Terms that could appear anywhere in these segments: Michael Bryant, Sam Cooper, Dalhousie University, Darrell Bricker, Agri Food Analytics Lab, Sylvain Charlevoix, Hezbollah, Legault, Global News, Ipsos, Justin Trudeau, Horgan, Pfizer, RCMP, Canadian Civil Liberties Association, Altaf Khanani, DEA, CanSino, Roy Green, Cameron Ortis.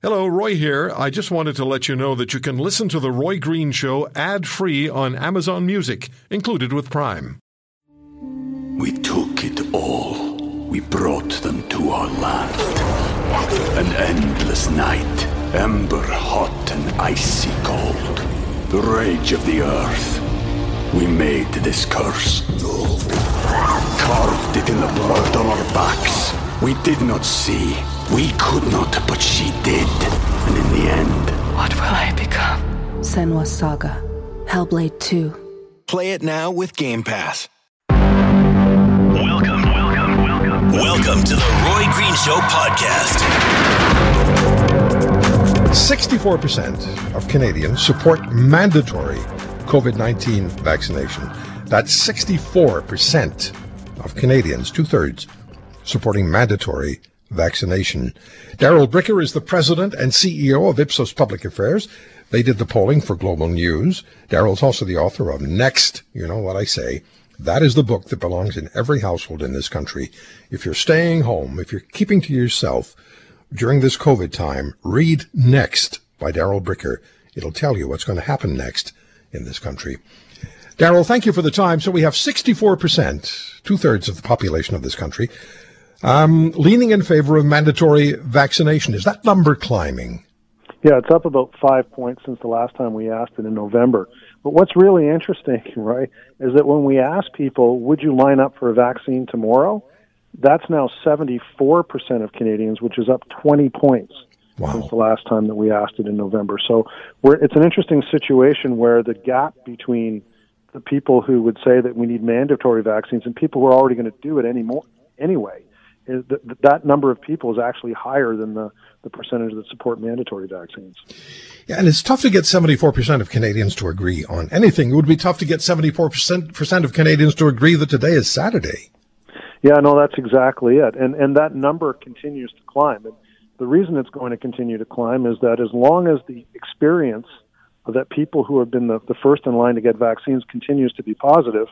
Hello, Roy here. I just wanted to let you know that you can listen to The Roy Green Show ad-free on Amazon Music, included with Prime. We took it all. We brought them to our land. An endless night, ember hot and icy cold. The rage of the earth. We made this curse. Carved it in the blood on our backs. We did not see. We could not, but she did. And in the end... What will I become? Senwa Saga. Hellblade 2. Play it now with Game Pass. Welcome to the Roy Green Show podcast. 64% of Canadians support mandatory COVID-19 vaccination. That's 64% of Canadians, two-thirds, supporting mandatory vaccination. Darrell Bricker is the president and CEO of Ipsos Public Affairs. They did the polling for Global News. Darrell's also the author of Next, You Know What I Say. That is the book that belongs in every household in this country. If you're staying home, if you're keeping to yourself during this COVID time, read Next by Darrell Bricker. It'll tell you what's going to happen next in this country. Darrell, thank you for the time. So we have 64%, two-thirds of the population of this country, leaning in favor of mandatory vaccination. Is that number climbing? Yeah, it's up about 5 points since the last time we asked it in November. But what's really interesting, right, is that when we ask people, would you line up for a vaccine tomorrow, that's now 74% of Canadians, which is up 20 points since the last time that we asked it in November. So it's an interesting situation where the gap between the people who would say that we need mandatory vaccines and people who are already going to do it anyway, that number of people is actually higher than the percentage that support mandatory vaccines. Yeah, and it's tough to get 74% of Canadians to agree on anything. It would be tough to get 74% of Canadians to agree that today is Saturday. Yeah, no, that's exactly it. And that number continues to climb. And the reason it's going to continue to climb is that as long as the experience that people who have been the first in line to get vaccines continues to be positive,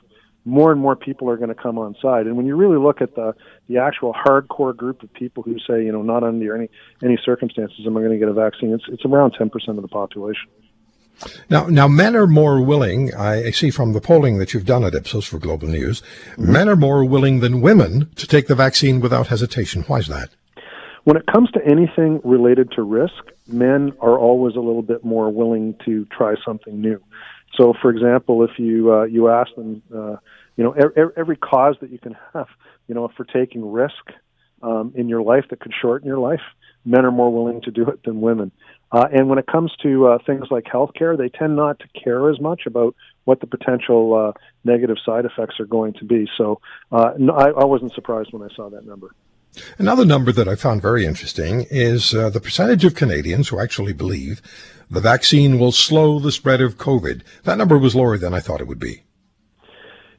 more and more people are going to come on side. And when you really look at the actual hardcore group of people who say, you know, not under any circumstances am I going to get a vaccine, it's around 10% of the population. Now, men are more willing, I see from the polling that you've done at Ipsos for Global News, men are more willing than women to take the vaccine without hesitation. Why is that? When it comes to anything related to risk, men are always a little bit more willing to try something new. So, for example, if you ask them, every cause that you can have, for taking risk in your life that could shorten your life, men are more willing to do it than women. And when it comes to things like healthcare, they tend not to care as much about what the potential negative side effects are going to be. So, I wasn't surprised when I saw that number. Another number that I found very interesting is the percentage of Canadians who actually believe the vaccine will slow the spread of COVID. That number was lower than I thought it would be.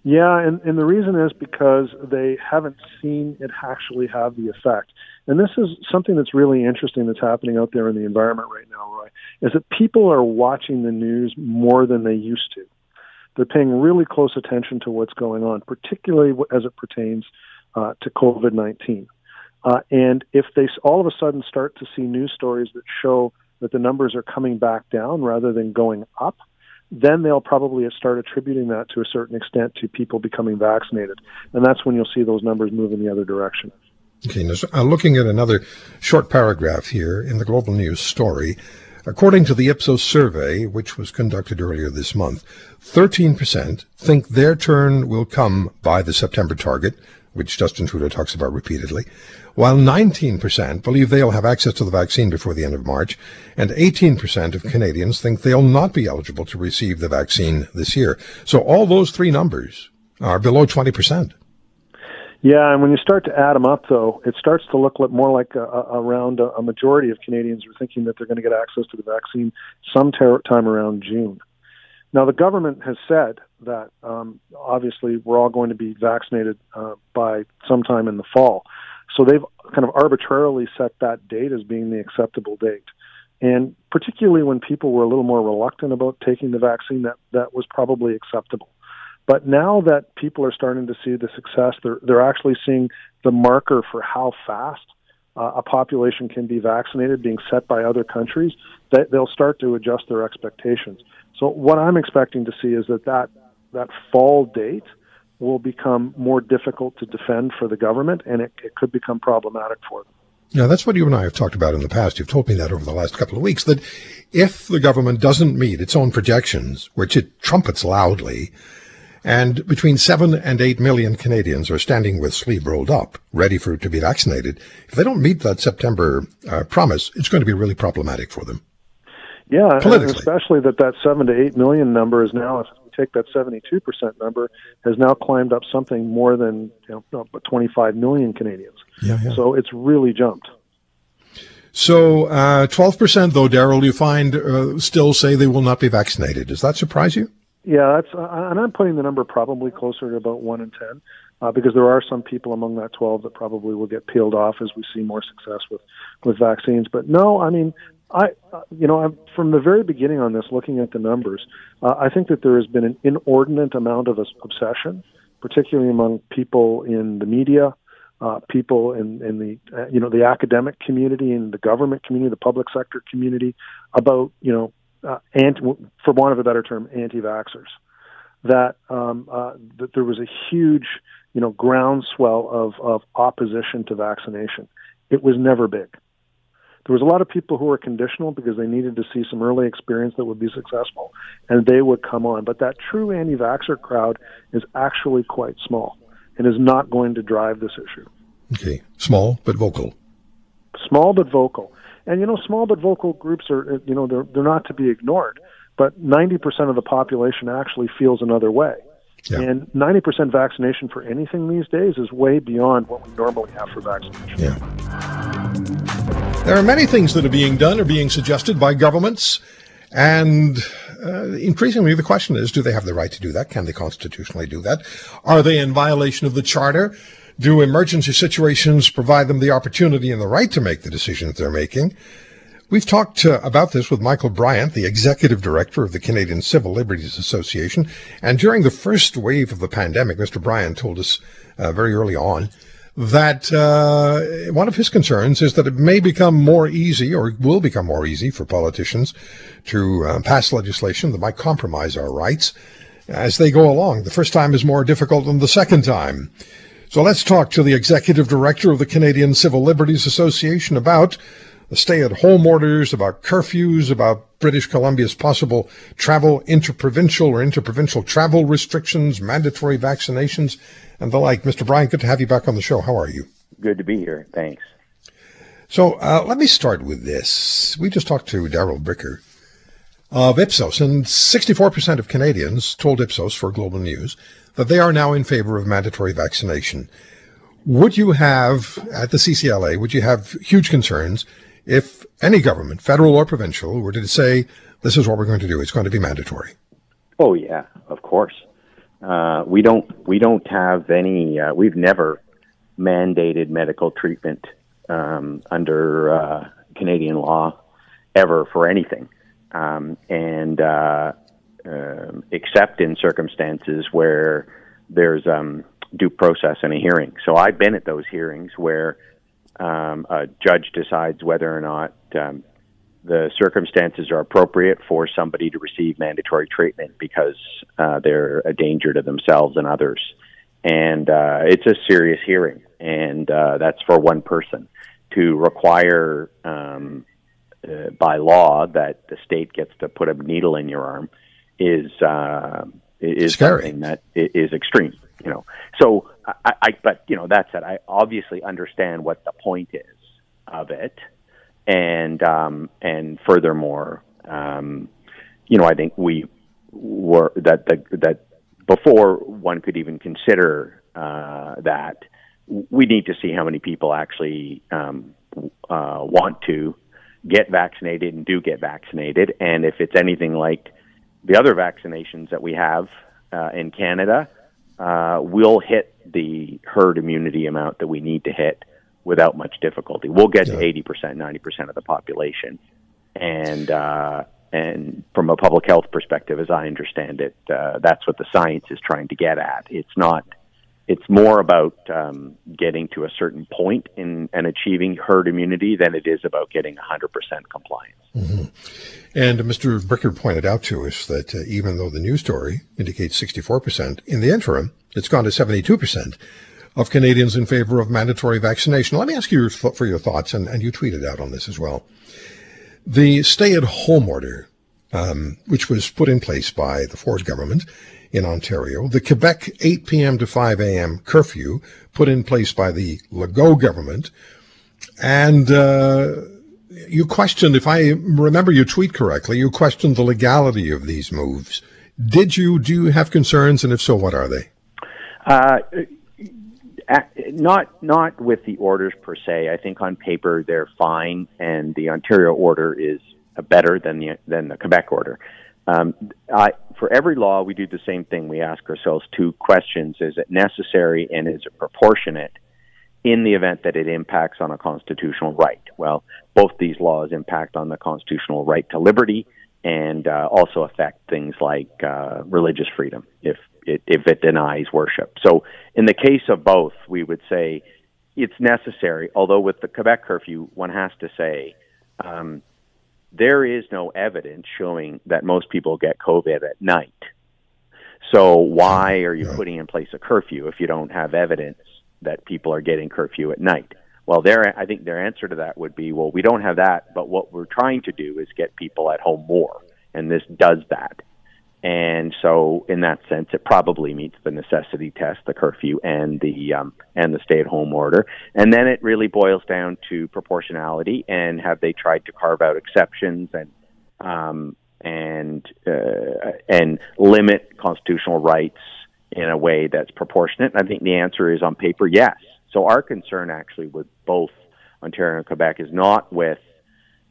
Yeah, and the reason is because they haven't seen it actually have the effect. And this is something that's really interesting that's happening out there in the environment right now, Roy, is that people are watching the news more than they used to. They're paying really close attention to what's going on, particularly as it pertains to COVID-19. And if they all of a sudden start to see news stories that show that the numbers are coming back down rather than going up, then they'll probably start attributing that to a certain extent to people becoming vaccinated. And that's when you'll see those numbers move in the other direction. Okay, now looking at another short paragraph here in the Global News story, according to the Ipsos survey, which was conducted earlier this month, 13% think their turn will come by the September target, which Justin Trudeau talks about repeatedly, while 19% believe they'll have access to the vaccine before the end of March, and 18% of Canadians think they'll not be eligible to receive the vaccine this year. So all those three numbers are below 20%. Yeah, and when you start to add them up, though, it starts to look more like around a majority of Canadians are thinking that they're going to get access to the vaccine sometime around June. Now, the government has said that, obviously, we're all going to be vaccinated by sometime in the fall. So they've kind of arbitrarily set that date as being the acceptable date. And particularly when people were a little more reluctant about taking the vaccine, that was probably acceptable. But now that people are starting to see the success, they're actually seeing the marker for how fast a population can be vaccinated being set by other countries, they'll start to adjust their expectations. So what I'm expecting to see is that fall date will become more difficult to defend for the government, and it could become problematic for them. Yeah, that's what you and I have talked about in the past. You've told me that over the last couple of weeks, that if the government doesn't meet its own projections, which it trumpets loudly, and between 7 and 8 million Canadians are standing with sleeve rolled up, ready for to be vaccinated, if they don't meet that September promise, it's going to be really problematic for them. Yeah, and especially that 7 to 8 million number is now, if we take that 72% number, has now climbed up something more than 25 million Canadians. Yeah. So it's really jumped. So 12%, though, Darrell, you find still say they will not be vaccinated. Does that surprise you? Yeah, that's, and I'm putting the number probably closer to about 1 in 10 because there are some people among that 12 that probably will get peeled off as we see more success with vaccines. But no, I mean, I'm from the very beginning on this, looking at the numbers, I think that there has been an inordinate amount of obsession, particularly among people in the media, people in the the academic community and the government community, the public sector community, about for want of a better term, anti-vaxxers. That there was a huge groundswell of opposition to vaccination. It was never big. There was a lot of people who were conditional because they needed to see some early experience that would be successful, and they would come on. But that true anti-vaxxer crowd is actually quite small and is not going to drive this issue. Okay, small but vocal. Small but vocal. And, small but vocal groups are, they're not to be ignored, but 90% of the population actually feels another way. Yeah. And 90% vaccination for anything these days is way beyond what we normally have for vaccination. Yeah. There are many things that are being done or being suggested by governments, and increasingly the question is, do they have the right to do that? Can they constitutionally do that? Are they in violation of the Charter? Do emergency situations provide them the opportunity and the right to make the decisions they're making? We've talked about this with Michael Bryant, the Executive Director of the Canadian Civil Liberties Association. And during the first wave of the pandemic, Mr. Bryant told us very early on that one of his concerns is that it may become more easy, or will become more easy, for politicians to pass legislation that might compromise our rights as they go along. The first time is more difficult than the second time. So let's talk to the Executive Director of the Canadian Civil Liberties Association about the stay-at-home orders, about curfews, about British Columbia's possible travel, interprovincial or interprovincial travel restrictions, mandatory vaccinations, and the like. Mr. Bryant, good to have you back on the show. How are you? Good to be here. Thanks. So let me start with this. We just talked to Darrell Bricker of Ipsos, and 64% of Canadians told Ipsos for Global News that they are now in favor of mandatory vaccination. Would you have, at the CCLA, would you have huge concerns if any government, federal or provincial, were to say, this is what we're going to do, it's going to be mandatory? Oh, yeah, of course. We don't have any, we've never mandated medical treatment under Canadian law ever for anything. Except in circumstances where there's due process in a hearing. So I've been at those hearings where a judge decides whether or not the circumstances are appropriate for somebody to receive mandatory treatment because they're a danger to themselves and others. And it's a serious hearing, and that's for one person. To require by law that the state gets to put a needle in your arm is scary. Something that is extreme, So, but that said, I obviously understand what the point is of it, and furthermore, I think we were that before one could even consider that, we need to see how many people actually want to get vaccinated and do get vaccinated. And if it's anything like the other vaccinations that we have in Canada, we'll hit the herd immunity amount that we need to hit without much difficulty. We'll get to 80%, 90% of the population. And from a public health perspective, as I understand it, that's what the science is trying to get at. It's not it's more about getting to a certain point in and achieving herd immunity than it is about getting 100% compliance. Mm-hmm. And Mr. Bricker pointed out to us that even though the news story indicates 64%, in the interim, it's gone to 72% of Canadians in favor of mandatory vaccination. Let me ask you for your thoughts, and you tweeted out on this as well. The stay-at-home order, which was put in place by the Ford government, in Ontario, the Quebec 8 p.m. to 5 a.m. curfew put in place by the Legault government, and you questioned, if I remember your tweet correctly, you questioned the legality of these moves. Did you? Do you have concerns, and if so, what are they? Not with the orders per se. I think on paper they're fine, and the Ontario order is better than the Quebec order. For every law, we do the same thing. We ask ourselves two questions. Is it necessary and is it proportionate in the event that it impacts on a constitutional right? Well, both these laws impact on the constitutional right to liberty and also affect things like religious freedom if it denies worship. So in the case of both, we would say it's necessary, although with the Quebec curfew, one has to say there is no evidence showing that most people get COVID at night. So why are you putting in place a curfew if you don't have evidence that people are getting curfew at night? Well, I think their answer to that would be, well, we don't have that, but what we're trying to do is get people at home more, and this does that. And so in that sense, it probably meets the necessity test, the curfew, and the stay-at-home order. And then it really boils down to proportionality and have they tried to carve out exceptions and limit constitutional rights in a way that's proportionate. And I think the answer is on paper, yes. So our concern actually with both Ontario and Quebec is not with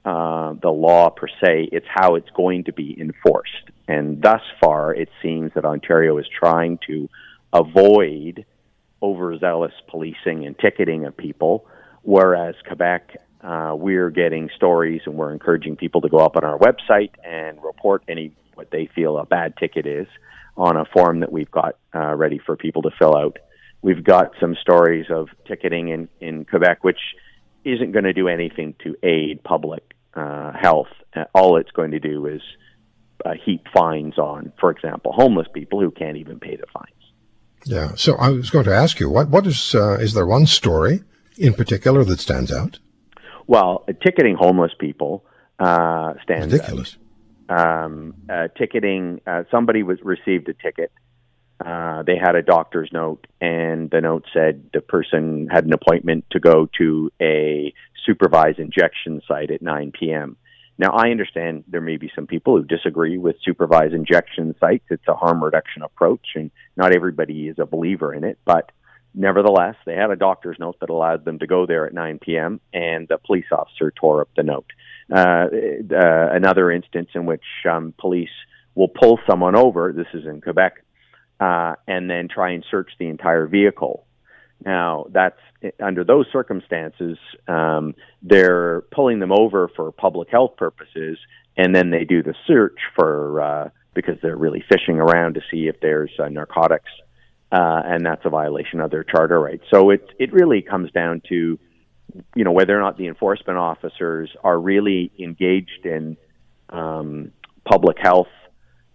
the law per se, it's how it's going to be enforced. And thus far, it seems that Ontario is trying to avoid overzealous policing and ticketing of people, whereas Quebec, we're getting stories and we're encouraging people to go up on our website and report what they feel a bad ticket is on a form that we've got ready for people to fill out. We've got some stories of ticketing in Quebec, which isn't going to do anything to aid public health. All it's going to do is heap fines on, for example, homeless people who can't even pay the fines. Yeah. So I was going to ask you, is there one story in particular that stands out? Well, ticketing homeless people stands ridiculous. Out. Ticketing, somebody received a ticket. They had a doctor's note, and the note said the person had an appointment to go to a supervised injection site at 9 p.m. Now, I understand there may be some people who disagree with supervised injection sites. It's a harm reduction approach, and not everybody is a believer in it. But nevertheless, they had a doctor's note that allowed them to go there at 9 p.m., and the police officer tore up the note. Another instance in which police will pull someone over, this is in Quebec, and then try and search the entire vehicle. Now, that's under those circumstances, they're pulling them over for public health purposes, and then they do the search because they're really fishing around to see if there's narcotics, and that's a violation of their charter rights. So it really comes down to, you know, whether or not the enforcement officers are really engaged in public health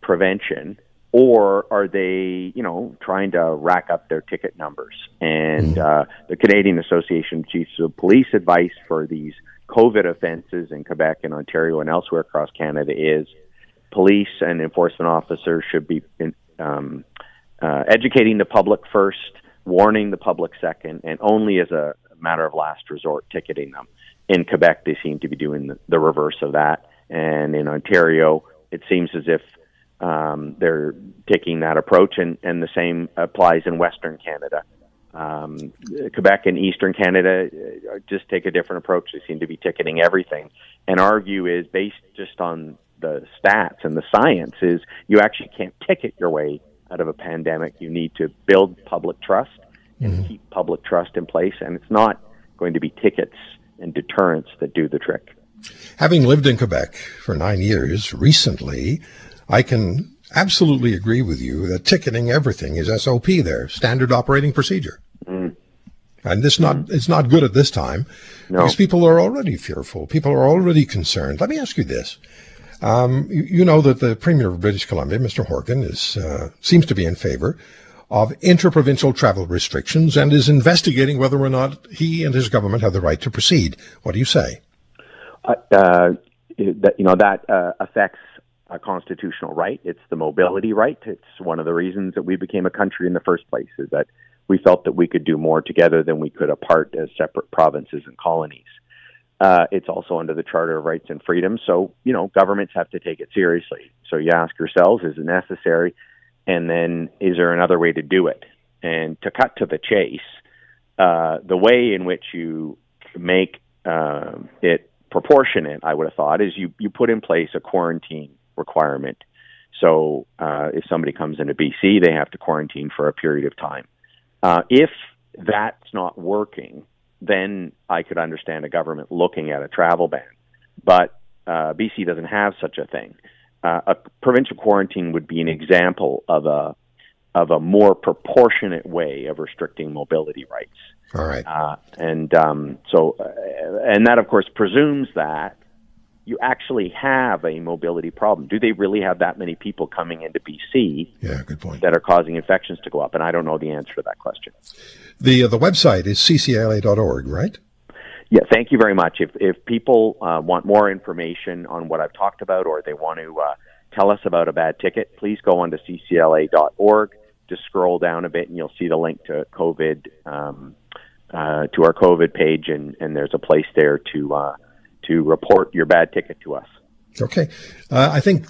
prevention. Or are they, you know, trying to rack up their ticket numbers? And the Canadian Association of Chiefs of Police advice for these COVID offenses in Quebec and Ontario and elsewhere across Canada is police and enforcement officers should be educating the public first, warning the public second, and only as a matter of last resort ticketing them. In Quebec, they seem to be doing the reverse of that. And in Ontario, it seems as if they're taking that approach, and the same applies in Western Canada. Quebec and Eastern Canada just take a different approach. They seem to be ticketing everything. And our view is, based just on the stats and the science, is you actually can't ticket your way out of a pandemic. You need to build public trust and keep public trust in place, and it's not going to be tickets and deterrence that do the trick. Having lived in Quebec for 9 years recently, I can absolutely agree with you that ticketing everything is SOP there, standard operating procedure. Mm. And this it's not good at this time, because people are already fearful. People are already concerned. Let me ask you this. You know that the Premier of British Columbia, Mr. Horgan, is seems to be in favor of interprovincial travel restrictions and is investigating whether or not he and his government have the right to proceed. What do you say? That affects a constitutional right. It's the mobility right. It's one of the reasons that we became a country in the first place, is that we felt that we could do more together than we could apart as separate provinces and colonies. It's also under the Charter of Rights and Freedoms. So, you know, governments have to take it seriously. So you ask yourselves, is it necessary? And then is there another way to do it? And to cut to the chase, the way in which you make it proportionate, I would have thought, is you put in place a quarantine requirement. So if somebody comes into BC, they have to quarantine for a period of time. If that's not working, then I could understand a government looking at a travel ban. But BC doesn't have such a thing. A provincial quarantine would be an example of a more proportionate way of restricting mobility rights. All right. And that, of course, presumes that you actually have a mobility problem. Do they really have that many people coming into BC that are causing infections to go up? And I don't know the answer to that question. The website is ccla.org, right? Yeah, thank you very much. If people want more information on what I've talked about, or they want to tell us about a bad ticket, please go on to ccla.org. Just scroll down a bit and you'll see the link to COVID, to our COVID page, and there's a place there to report your bad ticket to us. Okay. I think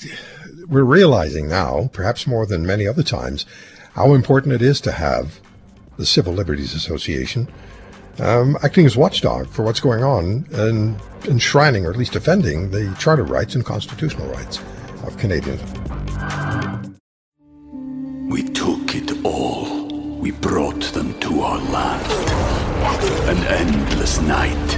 we're realizing now, perhaps more than many other times, how important it is to have the Civil Liberties Association acting as watchdog for what's going on and enshrining, or at least defending, the Charter rights and constitutional rights of Canadians. We took it all. We brought them to our land. An endless night.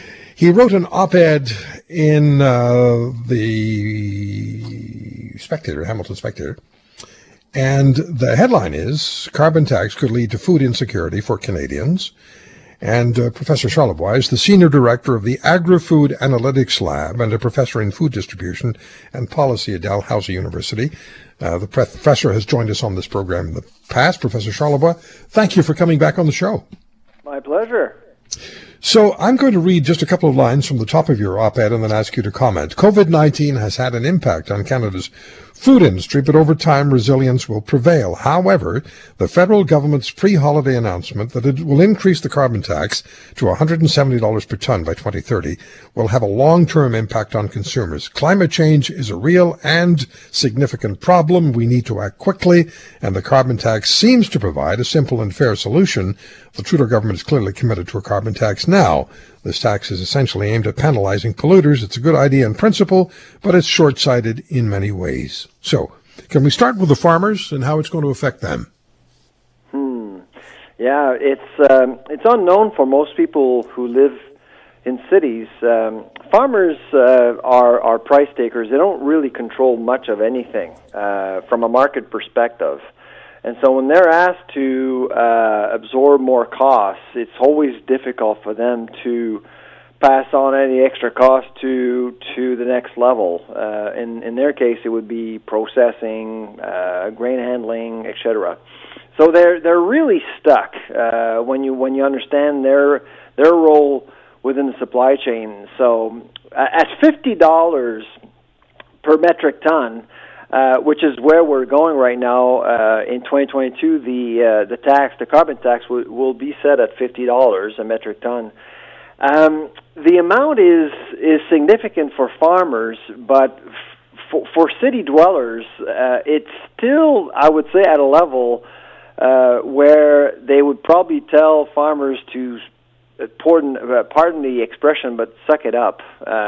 He wrote an op-ed in the Spectator, Hamilton Spectator, and the headline is, Carbon Tax Could Lead to Food Insecurity for Canadians. And Professor Charlevoix is the Senior Director of the Agri Food Analytics Lab and a Professor in Food Distribution and Policy at Dalhousie University. The Professor has joined us on this program in the past. Professor Charlevoix, thank you for coming back on the show. My pleasure. So I'm going to read just a couple of lines from the top of your op-ed and then ask you to comment. COVID-19 has had an impact on Canada's food industry, but over time resilience will prevail. However, the federal government's pre-holiday announcement that it will increase the carbon tax to $170 per ton by 2030 will have a long-term impact on consumers. Climate change is a real and significant problem. We need to act quickly, and the carbon tax seems to provide a simple and fair solution. The Trudeau government is clearly committed to a carbon tax now. This tax is essentially aimed at penalizing polluters. It's a good idea in principle, but it's short-sighted in many ways. So, can we start with the farmers and how it's going to affect them? Yeah, it's unknown for most people who live in cities. Farmers are price takers. They don't really control much of anything from a market perspective. And so when they're asked to absorb more costs, it's always difficult for them to pass on any extra cost to the next level. In their case, it would be processing, grain handling, etc. So they're really stuck when you understand their role within the supply chain. So at $50 per metric ton, which is where we're going right now. In 2022, the carbon tax, will be set at $50 a metric ton. The amount is significant for farmers, but for city dwellers, it's still, I would say, at a level where they would probably tell farmers to, pardon the expression, but suck it up,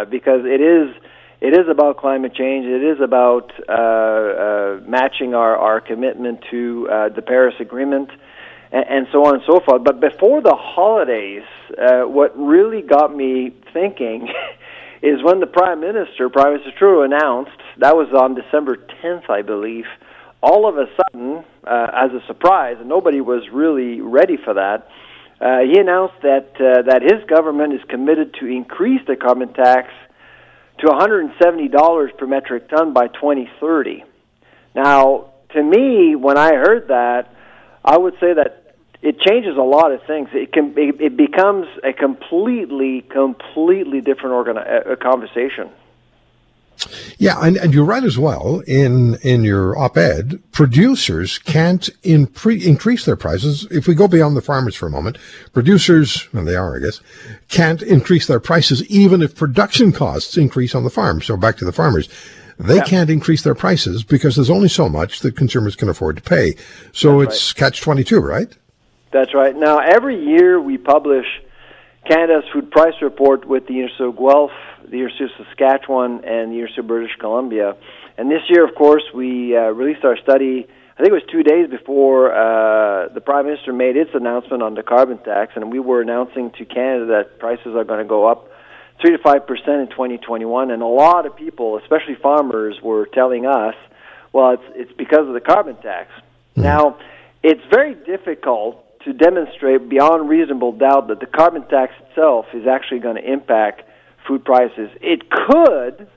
because it is about climate change. It is about matching our commitment to the Paris Agreement, and so on and so forth. But before the holidays, what really got me thinking is when the Prime Minister Trudeau announced, that was on December 10th, I believe, all of a sudden, as a surprise, and nobody was really ready for that, he announced that his government is committed to increase the carbon tax to $170 per metric ton by 2030. Now, to me, when I heard that, I would say that it changes a lot of things. It becomes a completely different conversation. Yeah, and you're right as well in your op-ed. Producers can't increase their prices. If we go beyond the farmers for a moment, producers, and they are, I guess, can't increase their prices even if production costs increase on the farm. So back to the farmers. They can't increase their prices because there's only so much that consumers can afford to pay. So it's catch-22, right? That's right. Now, every year we publish Canada's food price report with the University of Guelph, the University of Saskatchewan, and the University of British Columbia. And this year, of course, we released our study, I think it was 2 days before the Prime Minister made its announcement on the carbon tax, and we were announcing to Canada that prices are going to go up 3 to 5% in 2021. And a lot of people, especially farmers, were telling us, well, it's because of the carbon tax. Now, it's very difficult to demonstrate beyond reasonable doubt that the carbon tax itself is actually going to impact food prices. It could,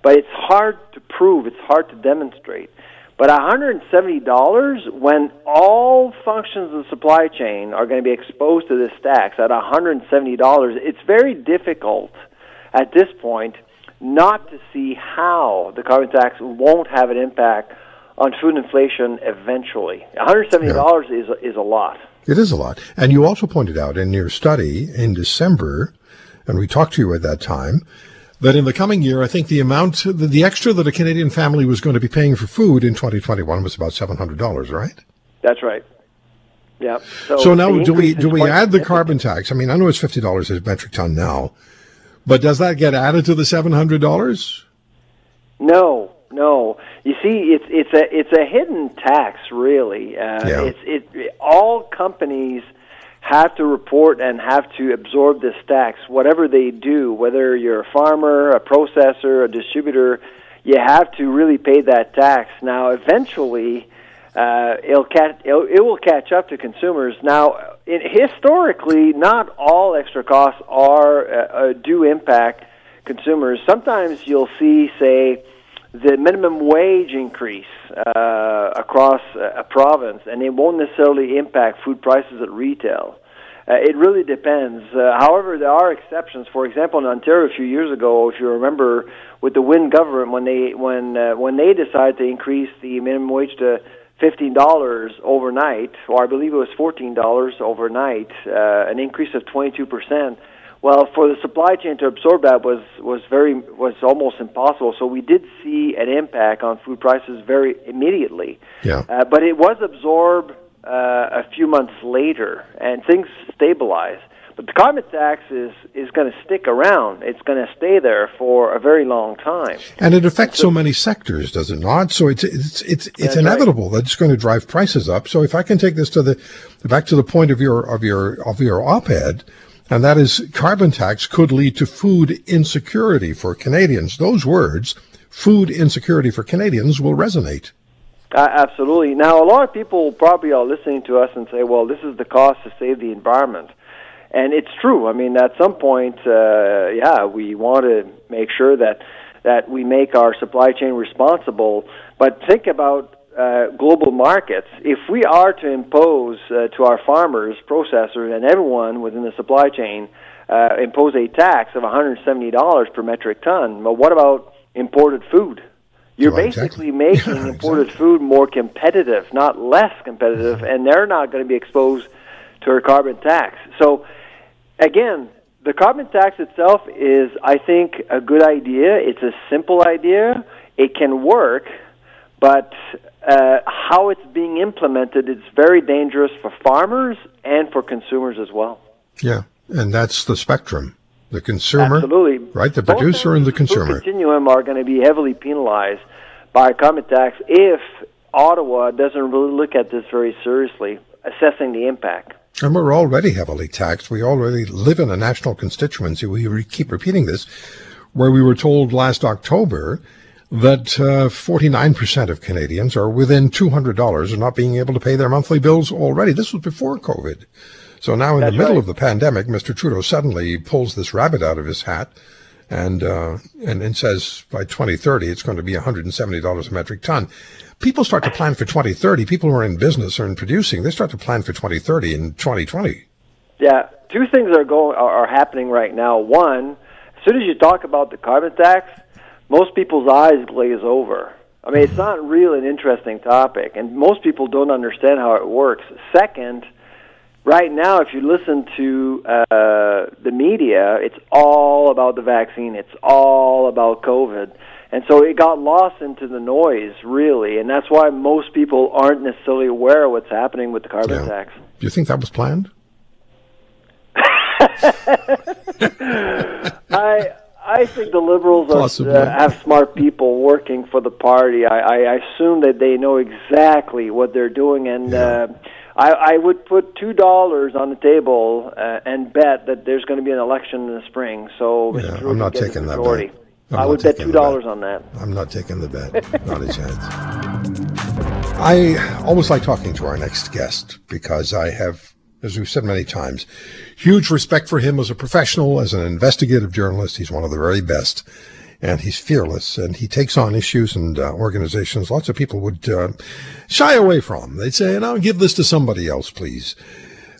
but it's hard to prove. It's hard to demonstrate. But $170, when all functions of the supply chain are going to be exposed to this tax at $170, it's very difficult at this point not to see how the carbon tax won't have an impact on food inflation eventually. $170 is a lot. It is a lot. And you also pointed out in your study in December, and we talked to you at that time, that in the coming year, I think the amount, the extra that a Canadian family was going to be paying for food in 2021 was about $700, right? That's right. Yeah. So now do we add the carbon tax? I mean, I know it's $50 a metric ton now, but does that get added to the $700? No. You see, it's a hidden tax, really. All companies have to report and have to absorb this tax, whatever they do. Whether you're a farmer, a processor, a distributor, you have to really pay that tax. Now, eventually, it will catch up to consumers. Now, historically, not all extra costs do impact consumers. Sometimes you'll see, say, the minimum wage increase across a province, and it won't necessarily impact food prices at retail. It really depends. However, there are exceptions. For example, in Ontario a few years ago, if you remember, with the Wynne government, when they decided to increase the minimum wage to $15 overnight, or I believe it was $14 overnight, an increase of 22%. Well, for the supply chain to absorb that was almost impossible. So we did see an impact on food prices very immediately. Yeah. But it was absorbed a few months later, and things stabilized. But the carbon tax is going to stick around. It's going to stay there for a very long time. And it affects so many sectors, does it not? So it's inevitable that it's going to drive prices up. So if I can take this to back to the point of your op-ed. And that is, carbon tax could lead to food insecurity for Canadians. Those words, food insecurity for Canadians, will resonate. Absolutely. Now, a lot of people probably are listening to us and say, well, this is the cost to save the environment. And it's true. I mean, at some point, we want to make sure that we make our supply chain responsible. But think about global markets. If we are to impose to our farmers, processors, and everyone within the supply chain, impose a tax of $170 per metric ton, well, what about imported food? You're basically making imported food more competitive, not less competitive, and they're not going to be exposed to a carbon tax. So, again, the carbon tax itself is, I think, a good idea. It's a simple idea. It can work. But how it's being implemented, it's very dangerous for farmers and for consumers as well. Yeah, and that's the spectrum. The consumer, absolutely, right? The producer and the consumer. The continuum are going to be heavily penalized by carbon tax if Ottawa doesn't really look at this very seriously, assessing the impact. And we're already heavily taxed. We already live in a national constituency. We keep repeating this, where we were told last October that 49% of Canadians are within $200 of not being able to pay their monthly bills already. This was before COVID. So now in the middle of the pandemic, Mr. Trudeau suddenly pulls this rabbit out of his hat and says by 2030 it's going to be $170 a metric ton. People start to plan for 2030. People who are in business or in producing, they start to plan for 2030 and 2020. Yeah, two things are happening right now. One, as soon as you talk about the carbon tax, most people's eyes glaze over. I mean, it's not really an interesting topic, and most people don't understand how it works. Second, right now, if you listen to the media, it's all about the vaccine. It's all about COVID. And so it got lost into the noise, really, and that's why most people aren't necessarily aware of what's happening with the carbon tax. Do you think that was planned? I think the Liberals have smart people working for the party. I assume that they know exactly what they're doing, and I would put $2 on the table and bet that there's going to be an election in the spring. So I'm not taking that bet. I would bet $2 on that. I'm not taking the bet. Not a chance. I always like talking to our next guest because I have, as we've said many times, huge respect for him as a professional, as an investigative journalist. He's one of the very best, and he's fearless, and he takes on issues and organizations lots of people would shy away from. They'd say, "No, give this to somebody else, please."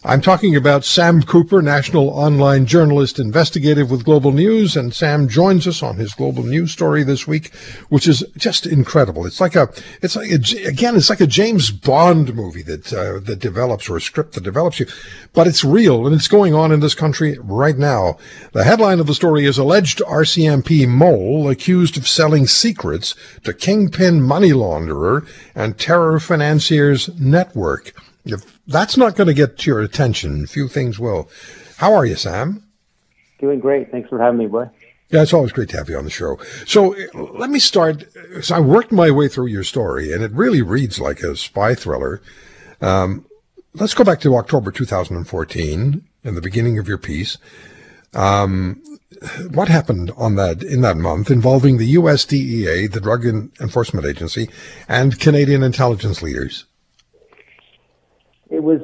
I'm talking about Sam Cooper, national online journalist, investigative with Global News, and Sam joins us on his Global News story this week, which is just incredible. It's like a James Bond movie that develops, or a script that develops you, but it's real and it's going on in this country right now. The headline of the story is alleged RCMP mole accused of selling secrets to kingpin money launderer and terror financiers network. If that's not going to get to your attention, few things will. How are you, Sam? Doing great. Thanks for having me, Boy. Yeah, it's always great to have you on the show. So let me start. So I worked my way through your story, and it really reads like a spy thriller. Let's go back to October 2014 and the beginning of your piece. What happened in that month involving the U.S. DEA, the Drug Enforcement Agency, and Canadian intelligence leaders? It was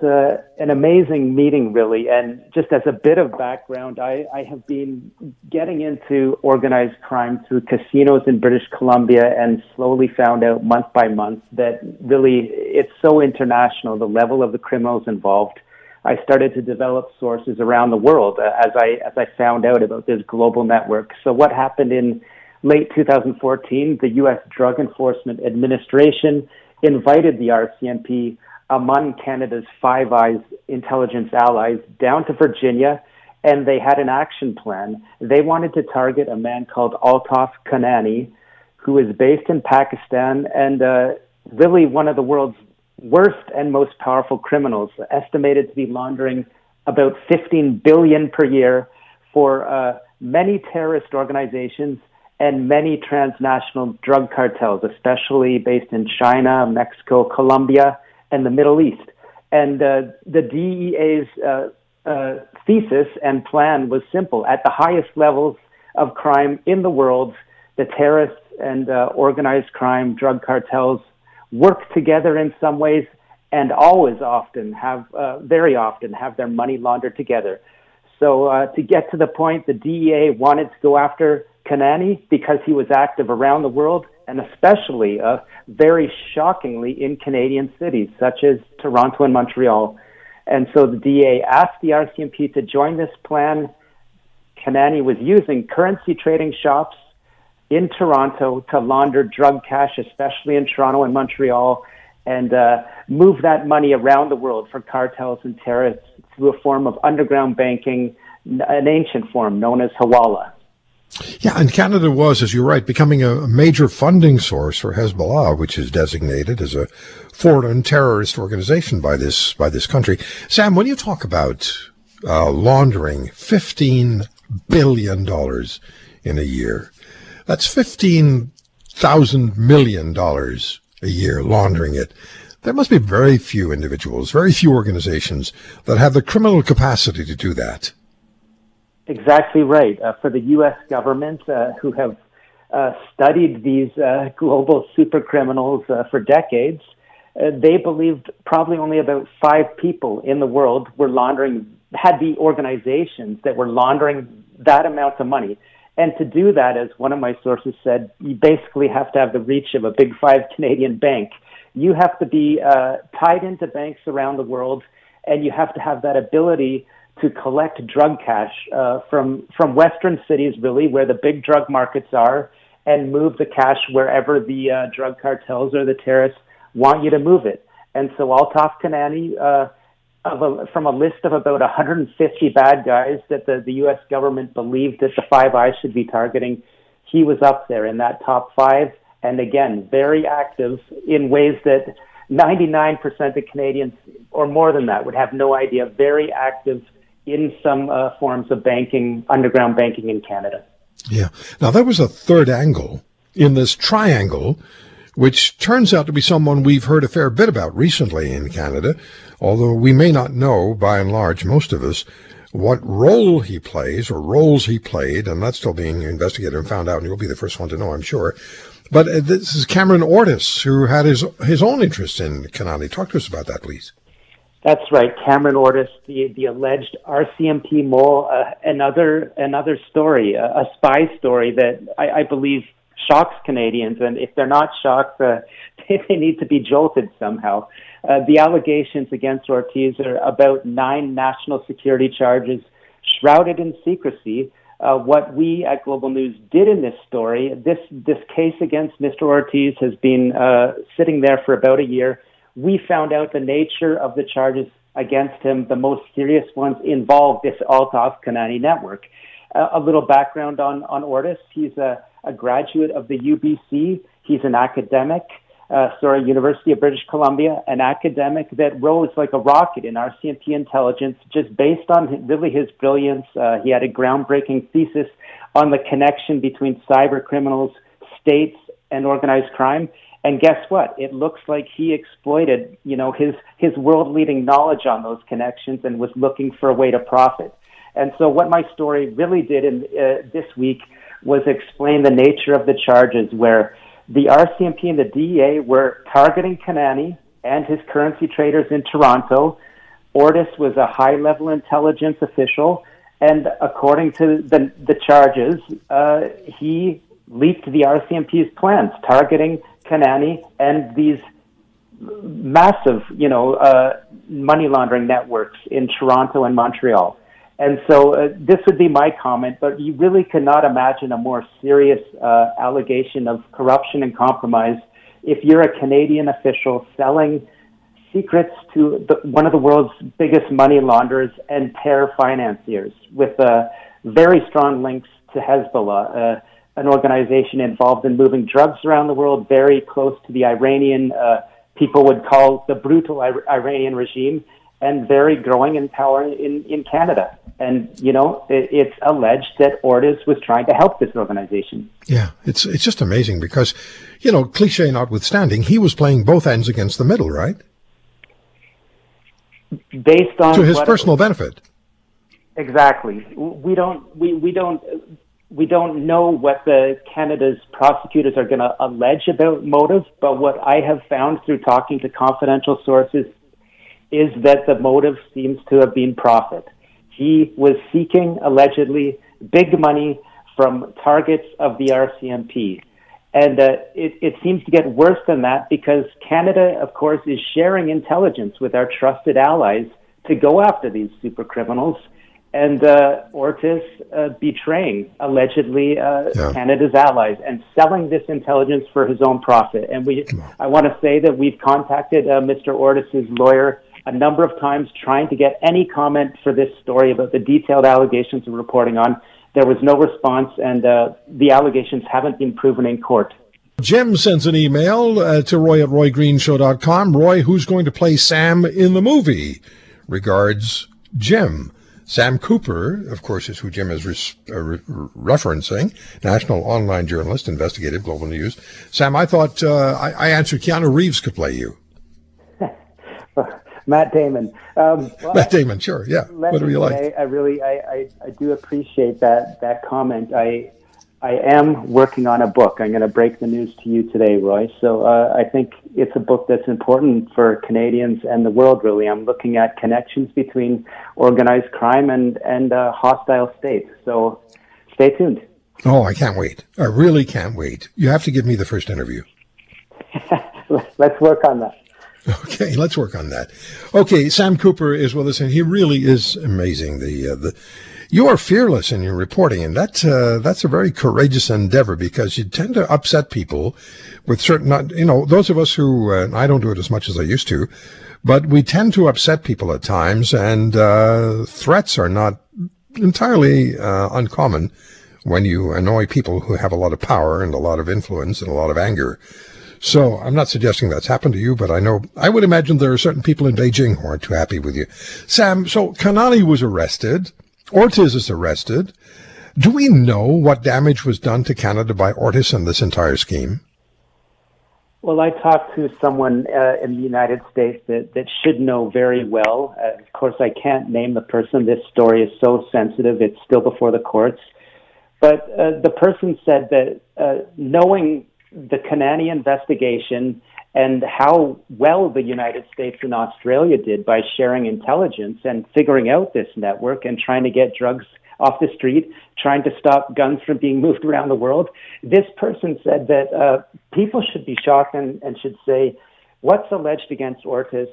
an amazing meeting, really. And just as a bit of background, I have been getting into organized crime through casinos in British Columbia and slowly found out month by month that really it's so international, the level of the criminals involved. I started to develop sources around the world as I found out about this global network. So what happened in late 2014, the U.S. Drug Enforcement Administration invited the RCMP among Canada's Five Eyes intelligence allies down to Virginia, and they had an action plan. They wanted to target a man called Altaf Khanani, who is based in Pakistan and really one of the world's worst and most powerful criminals, estimated to be laundering about $15 billion per year for many terrorist organizations and many transnational drug cartels, especially based in China, Mexico, Colombia, and the Middle East. And the DEA's thesis and plan was simple. At the highest levels of crime in the world, the terrorists and organized crime, drug cartels work together in some ways and very often have their money laundered together. So to get to the point, the DEA wanted to go after Khanani because he was active around the world, and especially, very shockingly, in Canadian cities such as Toronto and Montreal. And so the DEA asked the RCMP to join this plan. Khanani was using currency trading shops in Toronto to launder drug cash, especially in Toronto and Montreal, and move that money around the world for cartels and terrorists through a form of underground banking, an ancient form known as Hezbollah. Yeah, and Canada was, as you're right, becoming a major funding source for Hezbollah, which is designated as a foreign terrorist organization by this country. Sam, when you talk about laundering $15 billion in a year, that's $15,000 million a year laundering it. There must be very few individuals, very few organizations that have the criminal capacity to do that. Exactly right. For the U.S. government, who have studied these global supercriminals for decades, they believed probably only about 5 people in the world were laundering, had the organizations that were laundering that amount of money. And to do that, as one of my sources said, you basically have to have the reach of a big 5 Canadian bank. You have to be tied into banks around the world, and you have to have that ability to collect drug cash from Western cities, really, where the big drug markets are, and move the cash wherever the drug cartels or the terrorists want you to move it. And so Altaf Khanani, from a list of about 150 bad guys that the U.S. government believed that the Five Eyes should be targeting, he was up there in that top 5, and again, very active in ways that 99% of Canadians, or more than that, would have no idea, very active in some forms of banking, underground banking in Canada. Yeah. Now, that was a third angle in this triangle, which turns out to be someone we've heard a fair bit about recently in Canada, although we may not know, by and large, most of us, what role he plays or roles he played, and that's still being investigated and found out, and you'll be the first one to know, I'm sure. But this is Cameron Ortis, who had his own interest in Khanani. Talk to us about that, please. That's right, Cameron Ortis, the alleged RCMP mole, another story, a spy story that I believe shocks Canadians, and if they're not shocked, they need to be jolted somehow. The allegations against Ortiz are about 9 national security charges shrouded in secrecy. What we at Global News did in this story, this case against Mr. Ortiz has been sitting there for about a year. We found out the nature of the charges against him, the most serious ones involved this Altaf Khanani network. A little background on Ortis. He's a graduate of the UBC. He's an academic, University of British Columbia, an academic that rose like a rocket in RCMP intelligence just based on really his brilliance. He had a groundbreaking thesis on the connection between cyber criminals, states, and organized crime. And guess what? It looks like he exploited, his world-leading knowledge on those connections and was looking for a way to profit. And so what my story really did this week was explain the nature of the charges where the RCMP and the DEA were targeting Khanani and his currency traders in Toronto. Ortis was a high-level intelligence official, and according to the charges, he leaked the RCMP's plans targeting Khanani and these massive, money laundering networks in Toronto and Montreal. And so this would be my comment, but you really could not imagine a more serious allegation of corruption and compromise if you're a Canadian official selling secrets to one of the world's biggest money launderers and terror financiers with very strong links to Hezbollah, an organization involved in moving drugs around the world, very close to the Iranian, people would call the brutal Iranian regime, and very growing in power in Canada. And, it's alleged that Ortis was trying to help this organization. Yeah, it's just amazing because, cliche notwithstanding, he was playing both ends against the middle, right? Based on to his personal benefit. Exactly. We don't know what Canada's prosecutors are going to allege about motive, but what I have found through talking to confidential sources is that the motive seems to have been profit. He was seeking, allegedly, big money from targets of the RCMP. And it seems to get worse than that because Canada, of course, is sharing intelligence with our trusted allies to go after these super criminals. And Ortis betraying, allegedly, Canada's allies and selling this intelligence for his own profit. And I want to say that we've contacted Mr. Ortis's lawyer a number of times trying to get any comment for this story about the detailed allegations we're reporting on, There was no response, and the allegations haven't been proven in court. Jim sends an email to Roy at roygreenshow.com. Roy, who's going to play Sam in the movie? Regards, Jim. Sam Cooper, of course, is who Jim is referencing, national online journalist, investigative, Global News. Sam, I thought I answered Keanu Reeves could play you. Matt Damon. Well, Matt Damon, sure, yeah. Whatever you like. I really do appreciate that comment. I am working on a book. I'm going to break the news to you today, Roy. So I think it's a book that's important for Canadians and the world, really. I'm looking at connections between organized crime and hostile states. So stay tuned. Oh, I can't wait. I really can't wait. You have to give me the first interview. Let's work on that. Okay, let's work on that. Okay, Sam Cooper is with us, and he really is amazing. You are fearless in your reporting, and that's a very courageous endeavor, because you tend to upset people with certain, those of us who, I don't do it as much as I used to, but we tend to upset people at times, and threats are not entirely uncommon when you annoy people who have a lot of power and a lot of influence and a lot of anger. So I'm not suggesting that's happened to you, but I would imagine there are certain people in Beijing who aren't too happy with you. Sam, so Khanani was arrested. Ortis is arrested. Do we know what damage was done to Canada by Ortis in this entire scheme? Well, I talked to someone in the United States that should know very well. Of course, I can't name the person. This story is so sensitive. It's still before the courts. But the person said that knowing the Khanani investigation and how well the United States and Australia did by sharing intelligence and figuring out this network and trying to get drugs off the street, trying to stop guns from being moved around the world. This person said that people should be shocked and should say, what's alleged against Ortis,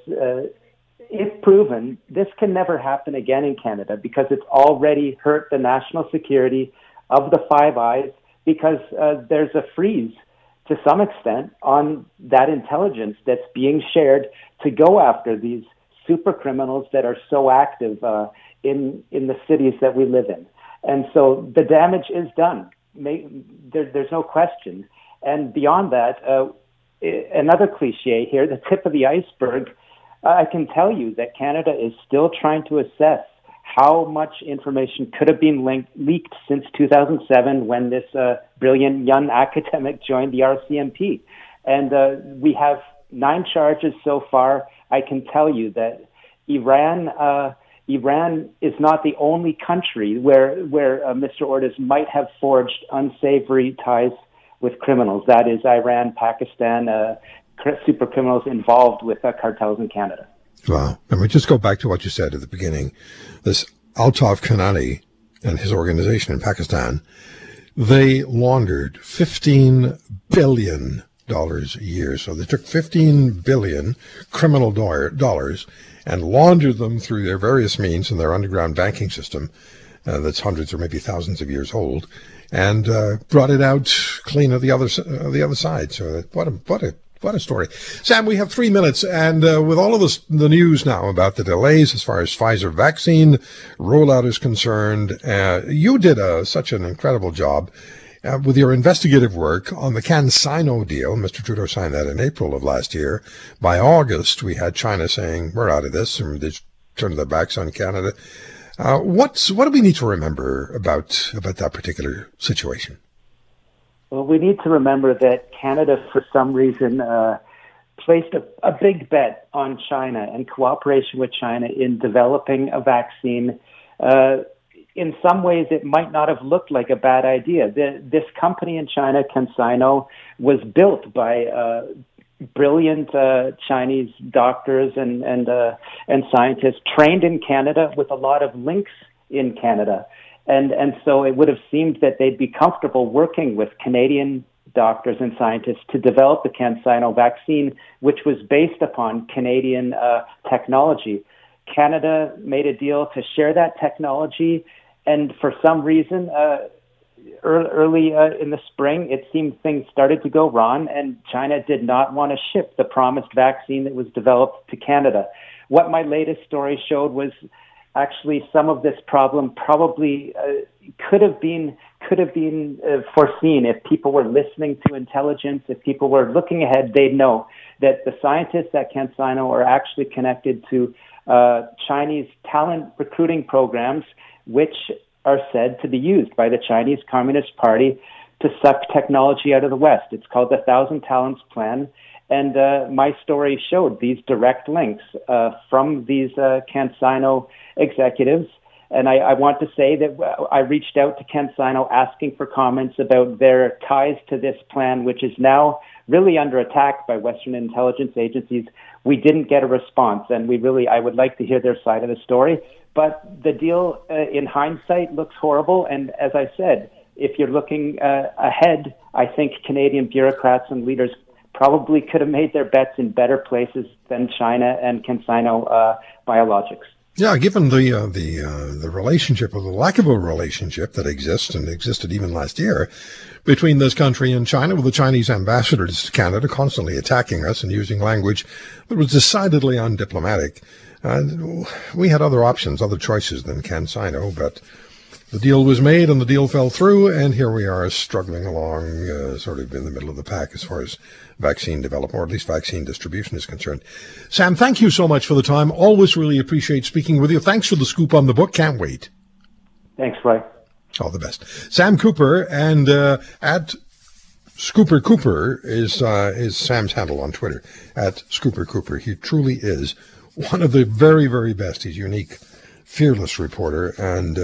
if proven, this can never happen again in Canada, because it's already hurt the national security of the Five Eyes, because there's a freeze to some extent on that intelligence that's being shared to go after these super criminals that are so active in the cities that we live in. And so the damage is done. There's no question. And beyond that, another cliche here, the tip of the iceberg, I can tell you that Canada is still trying to assess how much information could have been leaked since 2007, when this brilliant young academic joined the RCMP. And we have 9 charges so far. I can tell you that Iran is not the only country where Mr. Ortis might have forged unsavory ties with criminals. That is Iran, Pakistan, super criminals involved with cartels in Canada. Wow. And we just go back to what you said at the beginning. This Altaf Khanani and his organization in Pakistan, they laundered $15 billion a year. So they took $15 billion criminal dollars and laundered them through their various means in their underground banking system that's hundreds or maybe thousands of years old, and brought it out clean on the other side. So what a story. Sam, we have 3 minutes, and with all of this, the news now about the delays as far as Pfizer vaccine rollout is concerned, you did such an incredible job with your investigative work on the CanSino deal. Mr. Trudeau signed that in April of last year. By August, we had China saying, we're out of this, and they turned their backs on Canada. What do we need to remember about that particular situation? Well, we need to remember that Canada, for some reason, placed a big bet on China and cooperation with China in developing a vaccine. In some ways, it might not have looked like a bad idea. This company in China, CanSino, was built by brilliant Chinese doctors and scientists trained in Canada with a lot of links in Canada. And so it would have seemed that they'd be comfortable working with Canadian doctors and scientists to develop the CanSino vaccine, which was based upon Canadian technology. Canada made a deal to share that technology, and for some reason, early in the spring, it seemed things started to go wrong, and China did not want to ship the promised vaccine that was developed to Canada. What my latest story showed was actually some of this problem probably could have been foreseen. If people were listening to intelligence, if people were looking ahead, they'd know that the scientists at CanSino are actually connected to Chinese talent recruiting programs, which are said to be used by the Chinese Communist Party to suck technology out of the West. It's called the 1,000 Talents Plan. And my story showed these direct links from these CanSino executives. And I want to say that I reached out to CanSino asking for comments about their ties to this plan, which is now really under attack by Western intelligence agencies. We didn't get a response, and I would like to hear their side of the story. But the deal, in hindsight, looks horrible. And as I said, if you're looking ahead, I think Canadian bureaucrats and leaders probably could have made their bets in better places than China and CanSino Biologics. Yeah, given the relationship, or the lack of a relationship that exists and existed even last year between this country and China, with the Chinese ambassadors to Canada constantly attacking us and using language that was decidedly undiplomatic, we had other options, other choices than CanSino, but the deal was made and the deal fell through, and here we are struggling along sort of in the middle of the pack as far as vaccine development, or at least vaccine distribution, is concerned. Sam, thank you so much for the time. Always really appreciate speaking with you. Thanks for the scoop on the book. Can't wait. Thanks, Roy. All the best. Sam Cooper, and at Scooper Cooper is Sam's handle on Twitter, at Scooper Cooper. He truly is one of the very, very best. He's unique, fearless reporter, and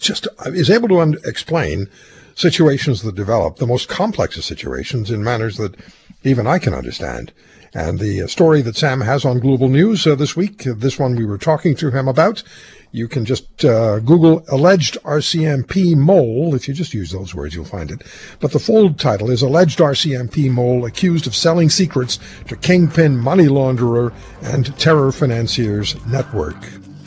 just is able to explain situations that develop, the most complex of situations, in manners that even I can understand. And the story that Sam has on Global News this week, this one we were talking to him about, you can just Google alleged RCMP mole. If you just use those words, you'll find it. But the full title is Alleged RCMP Mole Accused of Selling Secrets to Kingpin Money Launderer and Terror Financiers Network.